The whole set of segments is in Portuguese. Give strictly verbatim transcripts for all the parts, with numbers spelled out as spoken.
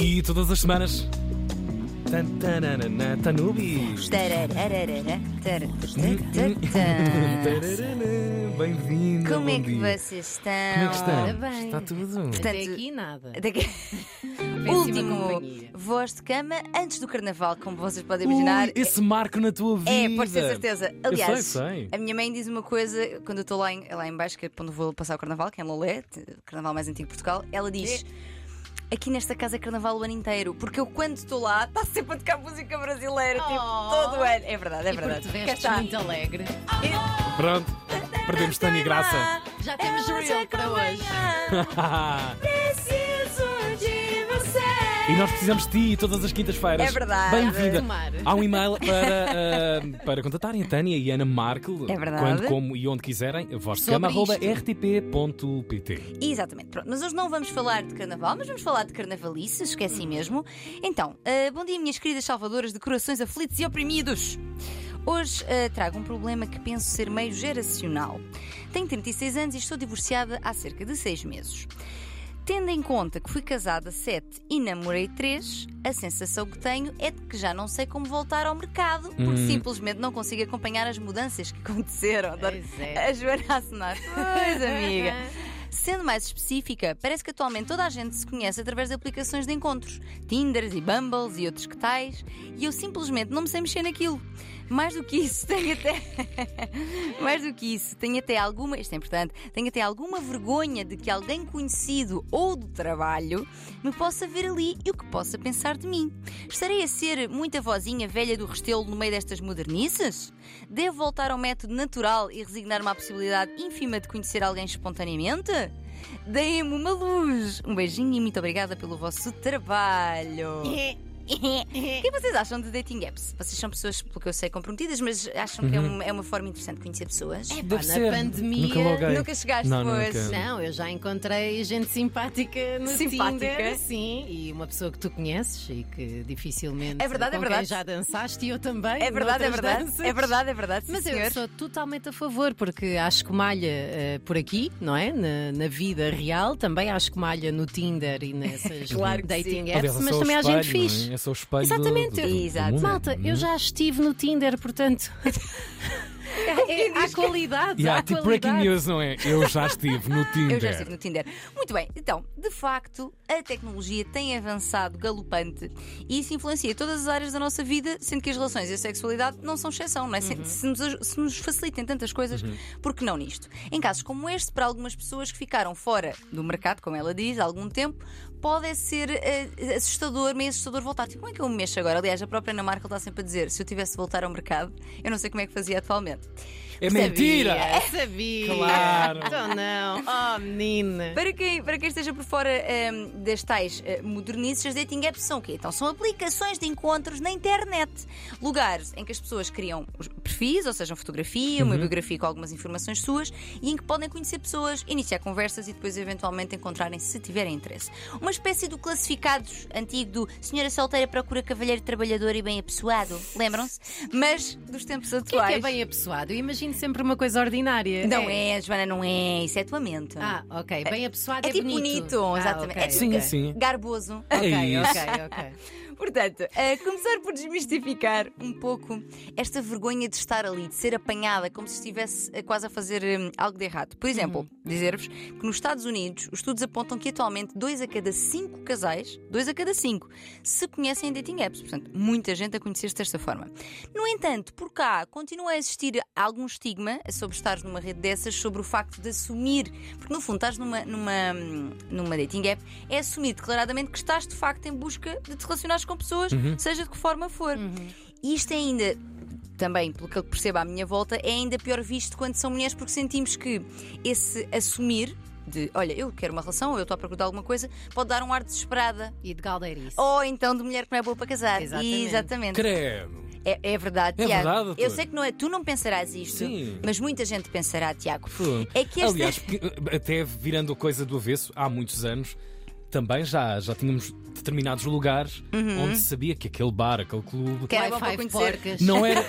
E todas as semanas... Tanubis! Bem-vindo! Como é que vocês estão? Como é que estão? Ora bem. Está tudo? Portanto, até aqui nada. Até aqui... Último Voz de Cama antes do Carnaval, como vocês podem imaginar. Ui, esse marco na tua vida. É, podes ter certeza. Aliás, eu sei, sei. A minha mãe diz uma coisa quando eu estou lá em, lá em baixo, que é quando vou passar o Carnaval, que é em Lolé, Carnaval mais antigo de Portugal, ela diz... É. Aqui nesta casa é Carnaval o ano inteiro, porque eu quando estou lá, está sempre a tocar música brasileira, oh, tipo, todo o ano. É verdade, é e verdade. Porque tu vestes muito alegre. E... Pronto, perdemos Tânia e Graça. Já temos real para hoje. Preciso de você. E nós precisamos de ti todas as quintas-feiras. É verdade. Bem-vinda. Há um e-mail para, uh, para contatarem a Tânia e a Ana Markel. É verdade. Quando, como e onde quiserem, voz de cama arroba r t p ponto p t. Exatamente. Pronto. Mas hoje não vamos falar de carnaval, mas vamos falar de carnavalice, esqueci hum. mesmo. Então, uh, bom dia, minhas queridas salvadoras de corações aflitos e oprimidos. Hoje uh, trago um problema que penso ser meio geracional. Tenho trinta e seis anos e estou divorciada há cerca de seis meses. Tendo em conta que fui casada sete e namorei três, a sensação que tenho é de que já não sei como voltar ao mercado, porque hum. simplesmente não consigo acompanhar as mudanças que aconteceram. Pois é. A Joana a assinar. Pois, amiga. Sendo mais específica, parece que atualmente toda a gente se conhece através de aplicações de encontros, Tinders e Bumbles e outros que tais, e eu simplesmente não me sei mexer naquilo. Mais do que isso, tenho até mais do que isso, tenho até alguma, isto é importante, tenho até alguma vergonha de que alguém conhecido ou do trabalho me possa ver ali e o que possa pensar de mim. Estarei a ser muita vozinha velha do Restelo no meio destas modernices? Devo voltar ao método natural e resignar-me à possibilidade ínfima de conhecer alguém espontaneamente? Deem-me uma luz! Um beijinho e muito obrigada pelo vosso trabalho. O que vocês acham de dating apps? Vocês são pessoas, pelo que eu sei, comprometidas, mas acham uhum. que é uma, é uma forma interessante de conhecer pessoas? É, pá, na ser. pandemia nunca, nunca chegaste não, depois nunca. Não, eu já encontrei gente simpática no simpática. Tinder, sim. E uma pessoa que tu conheces e que dificilmente é verdade, com é verdade. Quem já dançaste e eu também. É verdade, é verdade, danças. é verdade, é verdade sim, Mas senhor. eu sou totalmente a favor, porque acho que malha uh, por aqui, não é? Na, na vida real, também acho que malha no Tinder e nessas claro dating sim. apps. Aliás, mas também há gente fixe. Sou espelho Exatamente. Do, do, do, Exato. Do Malta, eu já estive no Tinder, portanto. É, é, há qualidade, yeah, há tipo qualidade. Breaking news, não é? Eu já estive no Tinder. Eu já estive no Tinder. Muito bem, então, de facto, a tecnologia tem avançado galopante e isso influencia todas as áreas da nossa vida, sendo que as relações e a sexualidade não são exceção, não é? Uhum. Se, nos, se nos facilitem tantas coisas, uhum. porque não nisto? Em casos como este, para algumas pessoas que ficaram fora do mercado, como ela diz, há algum tempo, pode ser uh, assustador, meio assustador voltar. Tipo, como é que eu me mexo agora? Aliás, a própria Ana Markel está sempre a dizer: se eu tivesse de voltar ao mercado, eu não sei como é que fazia atualmente. É sabia, mentira! É, sabia! Claro! Então não! Oh, menina! Para quem, para quem esteja por fora um, das tais uh, modernices, as dating apps são o quê? Então, são aplicações de encontros na internet. Lugares em que as pessoas criam perfis, ou seja, uma fotografia, uhum. uma biografia com algumas informações suas, e em que podem conhecer pessoas, iniciar conversas e depois eventualmente encontrarem-se se tiverem interesse. Uma espécie do classificados antigo do senhora solteira procura cavalheiro trabalhador e bem apessoado. Lembram-se? Mas dos tempos atuais. O que é, que é bem apessoado? Eu imagino sempre uma coisa ordinária. Não é, é Joana, não é. Isso é a tua mente. Ah, ok. Bem apessoado é, é tipo bonito. bonito. Ah, exatamente. Okay. É tipo sim, sim. garboso. Ok, ok, ok. Portanto, uh, começar por desmistificar um pouco esta vergonha de estar ali, de ser apanhada como se estivesse uh, quase a fazer um, algo de errado. Por exemplo, uhum. dizer-vos que nos Estados Unidos os estudos apontam que atualmente dois a cada cinco casais, dois a cada cinco, se conhecem em dating apps. Portanto, muita gente a conhecer-se desta forma. No entanto, por cá continua a existir algum estigma sobre estar numa rede dessas, sobre o facto de assumir, porque no fundo estás numa, numa, numa dating app, é assumir declaradamente que estás de facto em busca de te relacionares com pessoas, uhum. seja de que forma for. Uhum. E isto é ainda, também pelo que eu percebo à minha volta, é ainda pior visto quando são mulheres, porque sentimos que esse assumir de, olha, eu quero uma relação, ou eu estou a procurar alguma coisa, pode dar um ar desesperada. E de galdeirice. Ou então de mulher que não é boa para casar. Exatamente. Exatamente. Credo. É, é verdade, é Tiago. Verdade, doutor. Eu sei que não é, tu não pensarás isto, sim. mas muita gente pensará, Tiago. É que este... Aliás, até virando a coisa do avesso, há muitos anos... também já, já tínhamos determinados lugares uhum. onde se sabia que aquele bar, aquele clube que era para porcas. Não era,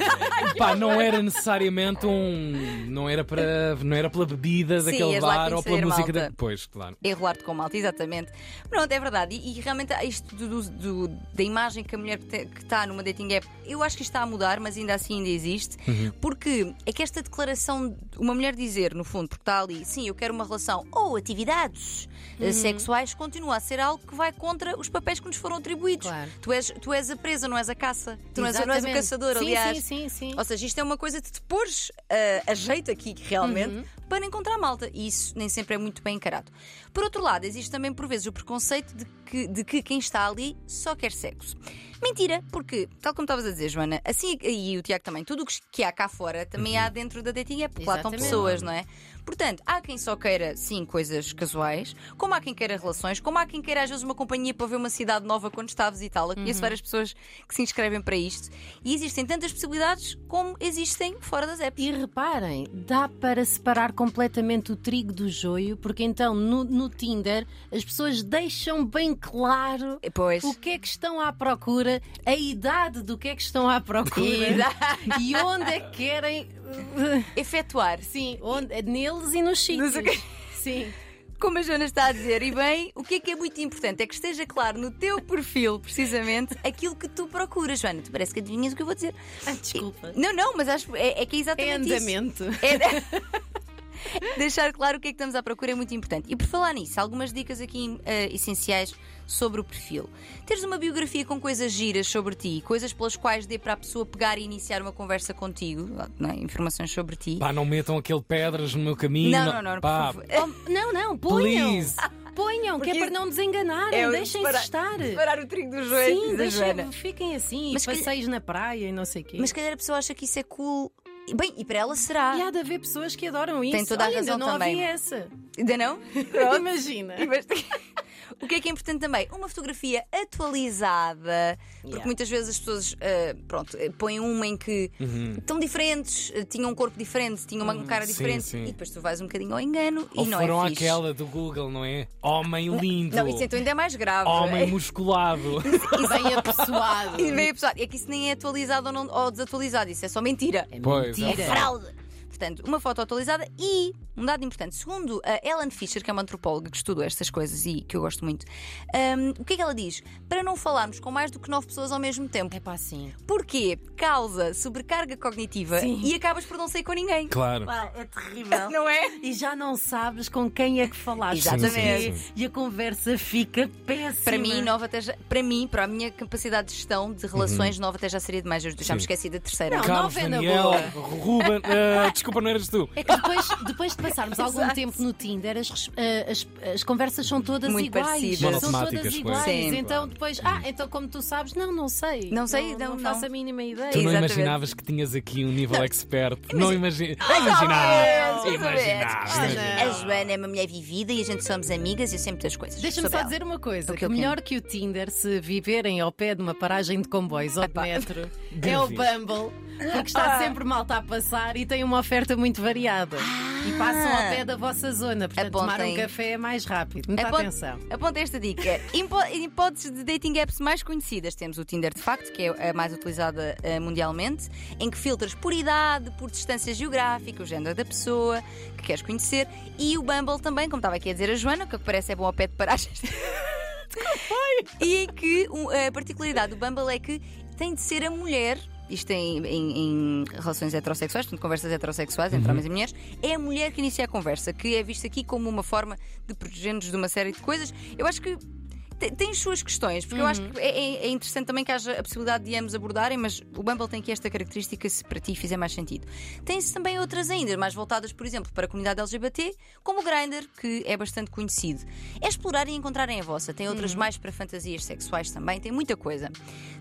pá, não era necessariamente um. Não era, para, não era pela bebida Sim, daquele bar ou pela música. Da... Pois, claro. Enrolar-te com malta, exatamente. Pronto, é verdade. E, e realmente isto do, do, da imagem que a mulher que está numa dating app, eu acho que isto está a mudar, mas ainda assim ainda existe. Uhum. Porque é que esta declaração, uma mulher dizer, no fundo, porque está ali, sim, eu quero uma relação ou atividades uhum. sexuais, continua a ser algo que vai contra os papéis que nos foram atribuídos. Claro. Tu és, tu és a presa, não és a caça. Tu não és, não és o caçador, sim, aliás. Sim, sim, sim. Ou seja, isto é uma coisa de te pôres uh, a jeito aqui, realmente, uhum. para encontrar malta. E isso nem sempre é muito bem encarado. Por outro lado, existe também, por vezes, o preconceito de que, de que quem está ali só quer sexo. Mentira, porque, tal como estavas a dizer, Joana, assim, e o Tiago também, tudo o que há cá fora também uhum. há dentro da dating app, porque lá estão pessoas, não é? Portanto, há quem só queira, sim, coisas casuais, como há quem queira relações, como há quem queira às vezes uma companhia para ver uma cidade nova quando está a visitá-la. Conheço uhum. várias pessoas que se inscrevem para isto. E existem tantas possibilidades como existem fora das apps. E reparem, dá para separar completamente o trigo do joio, porque então no, no Tinder as pessoas deixam bem claro pois. o que é que estão à procura, a idade do que é que estão à procura e onde é que querem efetuar. Sim, onde, neles e nos sítios. Sim. Como a Joana está a dizer, e bem, o que é que é muito importante é que esteja claro no teu perfil, precisamente, aquilo que tu procuras. Joana, tu parece que adivinhas o que eu vou dizer. Ai, desculpa. Não, não, mas acho é, é que é exatamente é andamento. Isso. É andamento. Deixar claro o que é que estamos à procura é muito importante. E por falar nisso, algumas dicas aqui uh, essenciais sobre o perfil. Teres uma biografia com coisas giras sobre ti, coisas pelas quais dê para a pessoa pegar e iniciar uma conversa contigo, não é? Informações sobre ti. Pá, não metam aquele pedras no meu caminho. Não, não, não, não, pá. Por favor. Oh, não, não, ponham. Ponham, porque que é para não desenganarem, é, deixem-se estar. Parar o trigo do joelho. Sim, deixem, fiquem assim, mas passeios que... na praia e não sei o quê. Mas se calhar a pessoa acha que isso é cool. Bem, e para ela será. E há de haver pessoas que adoram isso. Tem toda a Olha, razão ainda não também. Havia essa. Ainda não? Imagina. O que é que é importante também? Uma fotografia atualizada. Porque yeah. muitas vezes as pessoas uh, pronto, põem uma em que uhum. estão diferentes, tinham um corpo diferente, tinham uma uhum. cara diferente. Sim, sim. E depois tu vais um bocadinho ao engano. Ou e não foram é fixe. Aquela do Google, não é? Homem lindo. Não, isso então ainda é mais grave. Homem musculado. E bem apessoado. E bem apessoado. É que isso nem é atualizado ou, não, ou desatualizado. Isso é só mentira. É pois, mentira. É fraude. Portanto, uma foto atualizada e um dado importante. Segundo a Ellen Fisher, que é uma antropóloga que estuda estas coisas e que eu gosto muito, um, o que é que ela diz? Para não falarmos com mais do que nove pessoas ao mesmo tempo. É pá, sim. Porquê? Causa sobrecarga cognitiva sim. e acabas por não sair com ninguém. Claro. Pá, é terrível. Não é? E já não sabes com quem é que falaste. Exatamente. Sim, sim, sim. E a conversa fica péssima. Para mim, nova até já... para mim, para a minha capacidade de gestão de relações, uhum. nova até já seria demais. Eu já me esqueci da terceira. Não, Carlos, nova é Daniel, na boa. Ruben, uh, desculpa. É que depois, depois de passarmos algum tempo no Tinder, as, as, as conversas são todas muito iguais. São todas iguais. Sim, então depois, ah, então como tu sabes, não, não sei. Não sei, não, não, não faço não. a mínima ideia. Tu não Exatamente. Imaginavas que tinhas aqui um nível não. expert. Imagina. Não imagina. Ah, imaginavas. Imaginavas. Ah, a Joana é uma mulher vivida e a gente somos amigas e eu sei muitas coisas. Deixa-me só ela. Dizer uma coisa: que melhor que o Tinder, se viverem ao pé de uma paragem de comboios ou de metro, é o Bumble, porque está ah. sempre malta a passar e tem uma oferta. Muito variada ah, e passam ao pé da vossa zona, portanto, apontem. Tomar um café é mais rápido. Muita aponte, atenção. Aponta esta dica. Em hipóteses de dating apps mais conhecidas, temos o Tinder, de facto, que é a mais utilizada uh, mundialmente, em que filtras por idade, por distância geográfica, o género da pessoa que queres conhecer, e o Bumble também, como estava aqui a dizer a Joana, que parece é bom ao pé de paragens. E em que um, a particularidade do Bumble é que tem de ser a mulher. Isto em, em, em relações heterossexuais, portanto, conversas heterossexuais entre uhum. homens e mulheres, é a mulher que inicia a conversa, que é vista aqui como uma forma de proteger-nos de uma série de coisas. Eu acho que tem, tem as suas questões, porque uhum. eu acho que é, é interessante também que haja a possibilidade de ambos abordarem, mas o Bumble tem aqui esta característica, se para ti fizer mais sentido. Tem-se também outras ainda, mais voltadas, por exemplo, para a comunidade L G B T, como o Grindr, que é bastante conhecido. É explorar e encontrarem a vossa. Tem outras uhum. mais para fantasias sexuais também, tem muita coisa.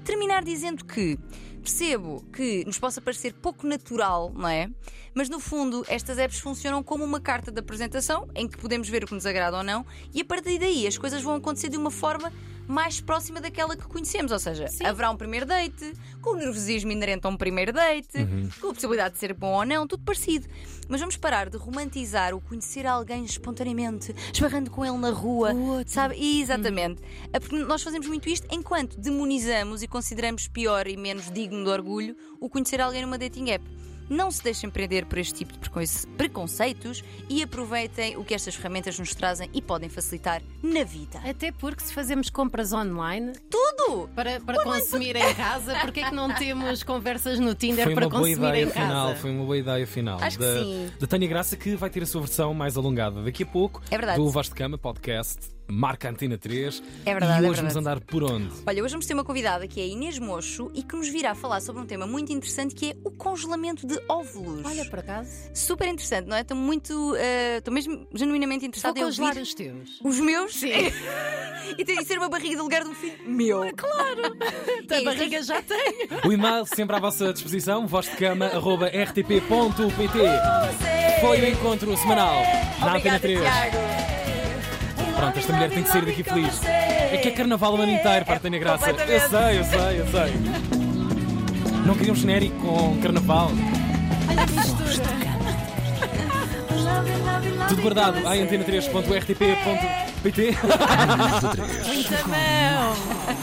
Terminar dizendo que percebo que nos possa parecer pouco natural, não é? Mas no fundo estas apps funcionam como uma carta de apresentação em que podemos ver o que nos agrada ou não, e a partir daí as coisas vão acontecer de uma forma mais próxima daquela que conhecemos. Ou seja, sim, haverá um primeiro date, com o nervosismo inerente a um primeiro date, uhum, com a possibilidade de ser bom ou não, tudo parecido. Mas vamos parar de romantizar o conhecer alguém espontaneamente, esbarrando com ele na rua, sabe? E, exatamente, hum. nós fazemos muito isto enquanto demonizamos e consideramos pior e menos digno de orgulho o conhecer alguém numa dating app. Não se deixem prender por este tipo de preconceitos e aproveitem o que estas ferramentas nos trazem e podem facilitar na vida. Até porque se fazemos compras online... Tudo! Para, para consumir em casa, porque é que não temos conversas no Tinder foi para uma consumir boa ideia em final, casa? Foi uma boa ideia final. Acho que da, sim. Da Tânia Graça, que vai ter a sua versão mais alongada daqui a pouco. É verdade. Do Voz de Cama Podcast... Marca Antena três. É verdade. E hoje é vamos andar por onde? Olha, hoje vamos ter uma convidada que é a Inês Mocho e que nos virá falar sobre um tema muito interessante que é o congelamento de óvulos. Olha, por acaso. Super interessante, não é? Estou muito. Uh, estou mesmo genuinamente interessada em ouvir. Congelar os teus. Os meus? Sim. E tem de ser uma barriga de lugar de um filho meu. É claro. A barriga já tem. O e-mail sempre à vossa disposição: voz de cama arroba r t p ponto p t. Uh, Foi o encontro semanal na Antena três. Tiago. Pronto, esta mulher tem que sair daqui feliz. É que é carnaval o ano inteiro, para a Tânia Graça. Eu sei, eu sei, eu sei. Não queria um genérico com carnaval. Olha que mistura. Tudo guardado em antena três ponto r t p ponto p t. Muito bom.